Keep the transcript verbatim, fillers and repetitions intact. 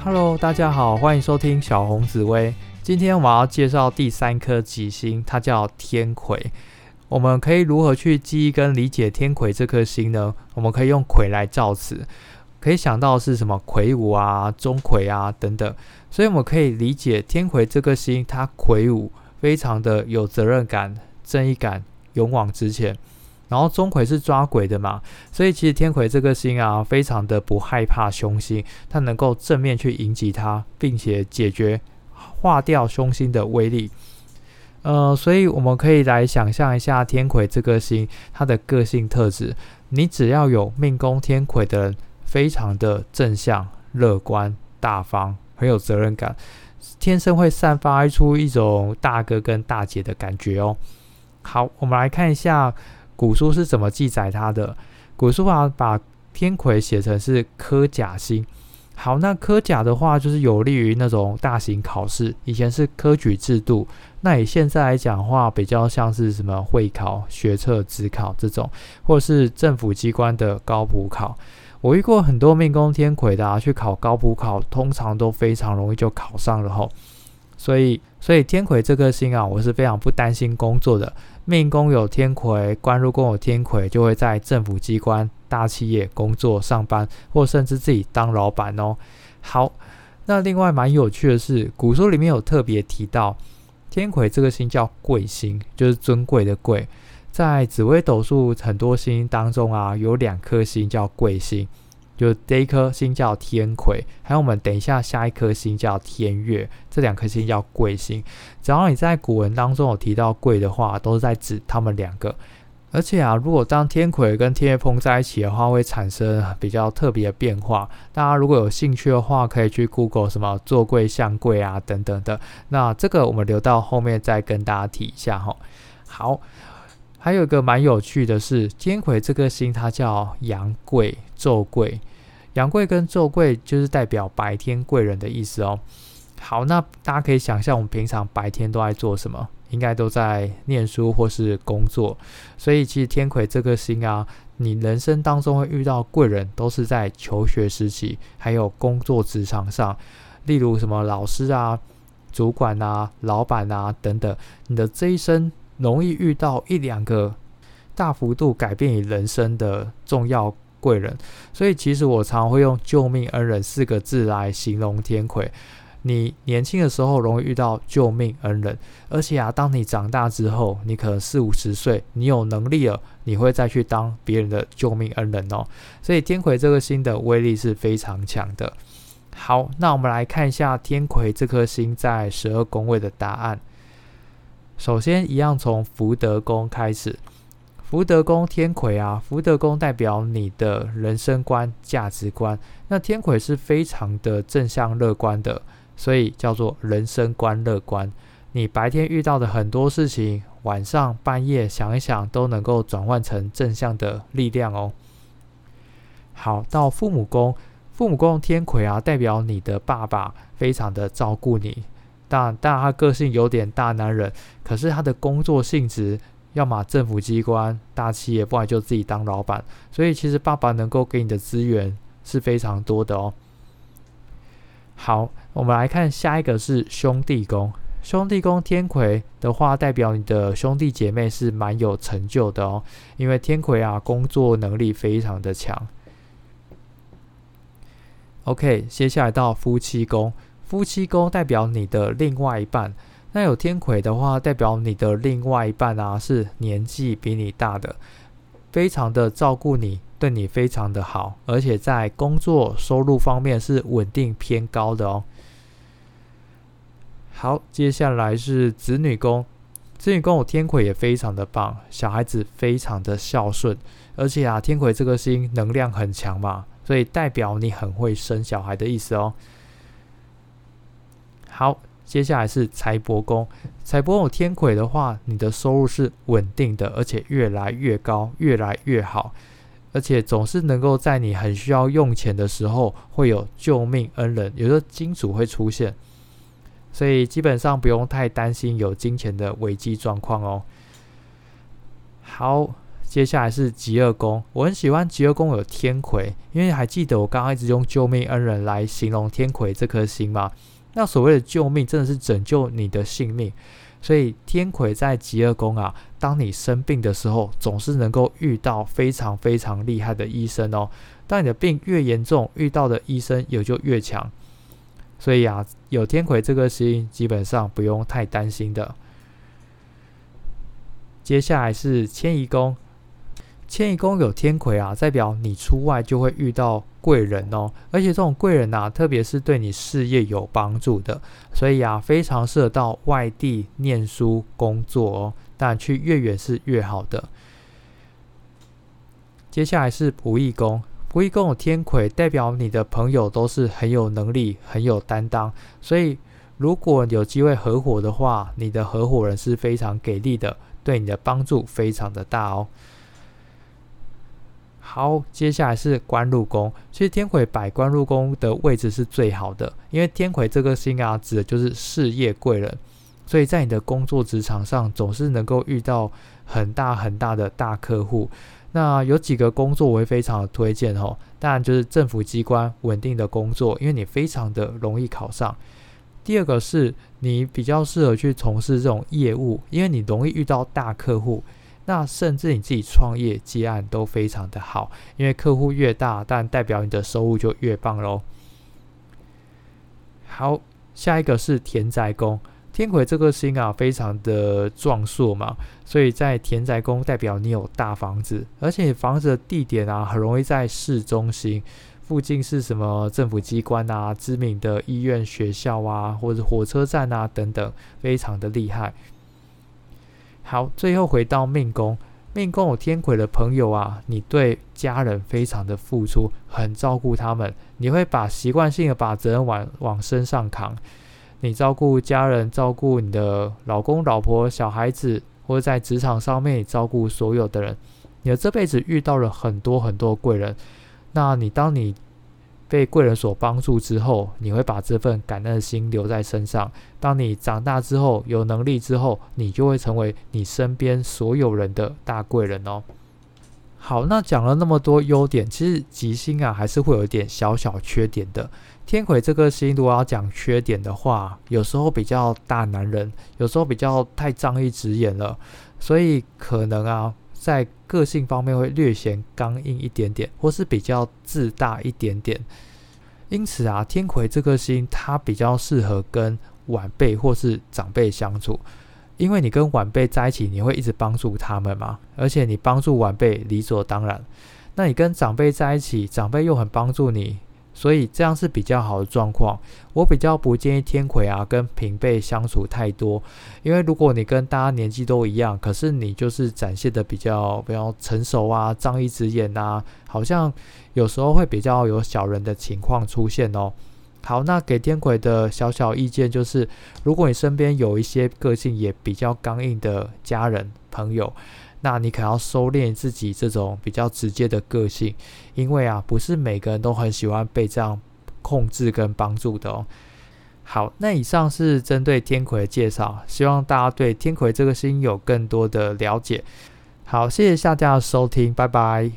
Hello， 大家好，欢迎收听小红紫薇。今天我要介绍第三颗吉星，它叫天魁。我们可以如何去记忆跟理解天魁这颗星呢？我们可以用魁来造词，可以想到是什么魁梧啊、钟馗啊等等，所以我们可以理解天魁这颗星，它魁梧，非常的有责任感、正义感、勇往直前。然后钟馗是抓鬼的嘛，所以其实天魁这颗星啊，非常的不害怕凶星，它能够正面去迎击它，并且解决化掉凶星的威力。呃，所以我们可以来想象一下天魁这颗星它的个性特质。你只要有命宫天魁的人，非常的正向、乐观、大方，很有责任感，天生会散发出一种大哥跟大姐的感觉哦。好，我们来看一下古书是怎么记载它的。古书啊，把天魁写成是科甲星。好，那科甲的话就是有利于那种大型考试，以前是科举制度，那以现在来讲的话，比较像是什么会考、学测、指考这种，或是政府机关的高普考。我遇过很多命宫天魁的啊，去考高普考，通常都非常容易就考上了吼。所以，所以天魁这颗星啊，我是非常不担心工作的。命宫有天魁，官禄宫有天魁，就会在政府机关、大企业工作上班，或甚至自己当老板哦。好，那另外蛮有趣的是，古书里面有特别提到，天魁这个星叫贵星，就是尊贵的贵。在紫微斗数很多星当中啊，有两颗星叫贵星，就这一颗星叫天魁，还有我们等一下下一颗星叫天月，这两颗星叫贵星。只要你在古文当中有提到贵的话，都是在指他们两个。而且啊，如果当天魁跟天月碰在一起的话，会产生比较特别的变化。大家如果有兴趣的话，可以去 Google 什么坐贵相贵啊等等的。那这个我们留到后面再跟大家提一下吼。好，还有一个蛮有趣的是，天魁这颗星它叫阳贵、昼贵。阳贵跟昼贵就是代表白天贵人的意思哦。好，那大家可以想象我们平常白天都在做什么，应该都在念书或是工作。所以其实天魁这颗星啊，你人生当中会遇到贵人，都是在求学时期，还有工作职场上，例如什么老师啊、主管啊、老板啊等等，你的这一生容易遇到一两个大幅度改变你人生的重要贵人。所以其实我常会用救命恩人四个字来形容天魁。你年轻的时候容易遇到救命恩人，而且啊，当你长大之后，你可能四五十岁，你有能力了，你会再去当别人的救命恩人哦。所以天魁这个星的威力是非常强的。好，那我们来看一下天魁这颗星在十二宫位的答案。首先一样从福德宫开始。福德宫天魁啊，福德宫代表你的人生观、价值观。那天魁是非常的正向乐观的，所以叫做人生观乐观。你白天遇到的很多事情，晚上半夜想一想，都能够转换成正向的力量哦。好，到父母宫，父母宫天魁啊，代表你的爸爸非常的照顾你。但但他个性有点大男人，可是他的工作性质要么政府机关、大企业，不然就自己当老板，所以其实爸爸能够给你的资源是非常多的哦。好，我们来看下一个是兄弟宫。兄弟宫天魁的话，代表你的兄弟姐妹是蛮有成就的哦，因为天魁啊，工作能力非常的强。OK， 接下来到夫妻宫。夫妻宫代表你的另外一半。那有天魁的话，代表你的另外一半啊，是年纪比你大的，非常的照顾你，对你非常的好，而且在工作收入方面是稳定偏高的哦。好，接下来是子女宫。子女宫有天魁也非常的棒，小孩子非常的孝顺，而且啊，天魁这个星能量很强嘛，所以代表你很会生小孩的意思哦。好，接下来是财帛宫。财帛宫有天魁的话，你的收入是稳定的，而且越来越高，越来越好，而且总是能够在你很需要用钱的时候，会有救命恩人，有时候金主会出现，所以基本上不用太担心有金钱的危机状况哦。好，接下来是极恶宫，我很喜欢极恶宫有天魁，因为还记得我刚刚一直用救命恩人来形容天魁这颗星嘛，那所谓的救命真的是拯救你的性命，所以天魁在极恶宫啊，当你生病的时候总是能够遇到非常非常厉害的医生哦，当你的病越严重，遇到的医生也就越强，所以啊有天魁这个星基本上不用太担心的。接下来是迁移宫，迁移宫有天魁啊，代表你出外就会遇到贵人哦，而且这种贵人啊，特别是对你事业有帮助的，所以啊非常适合到外地念书工作哦，当然去越远是越好的。接下来是不义宫，不义宫有天魁，代表你的朋友都是很有能力很有担当，所以如果有机会合伙的话，你的合伙人是非常给力的，对你的帮助非常的大哦。好，接下来是官禄宫，其实天魁摆官禄宫的位置是最好的，因为天魁这个星啊指的就是事业贵人，所以在你的工作职场上总是能够遇到很大很大的大客户。那有几个工作我会非常的推荐哦，当然就是政府机关稳定的工作，因为你非常的容易考上。第二个是你比较适合去从事这种业务，因为你容易遇到大客户，那甚至你自己创业接案都非常的好，因为客户越大，但代表你的收入就越棒咯。好，下一个是田宅宫，天魁这个星啊非常的壮硕嘛，所以在田宅宫代表你有大房子，而且房子的地点啊很容易在市中心附近，是什么政府机关啊、知名的医院、学校啊，或者火车站啊等等，非常的厉害。好，最后回到命宫，命宫有天魁的朋友啊，你对家人非常的付出，很照顾他们，你会把习惯性的把责任 往, 往身上扛，你照顾家人，照顾你的老公、老婆、小孩子，或者在职场上面照顾所有的人，你的这辈子遇到了很多很多贵人，那你当你被贵人所帮助之后，你会把这份感恩的心留在身上，当你长大之后有能力之后，你就会成为你身边所有人的大贵人哦。好，那讲了那么多优点，其实吉星啊还是会有一点小小缺点的。天魁这个星如果要讲缺点的话，有时候比较大男人，有时候比较太仗义直言了，所以可能啊在个性方面会略显刚硬一点点，或是比较自大一点点，因此啊天魁这颗星它比较适合跟晚辈或是长辈相处，因为你跟晚辈在一起，你会一直帮助他们嘛，而且你帮助晚辈理所当然，那你跟长辈在一起，长辈又很帮助你，所以这样是比较好的状况。我比较不建议天魁啊跟平辈相处太多，因为如果你跟大家年纪都一样，可是你就是展现的比较比较成熟啊、仗义直言啊，好像有时候会比较有小人的情况出现哦。好，那给天魁的小小意见就是，如果你身边有一些个性也比较刚硬的家人朋友，那你可能要收敛自己这种比较直接的个性，因为啊不是每个人都很喜欢被这样控制跟帮助的哦。好，那以上是针对天魁的介绍，希望大家对天魁这个星有更多的了解。好，谢谢大家的收听，拜拜。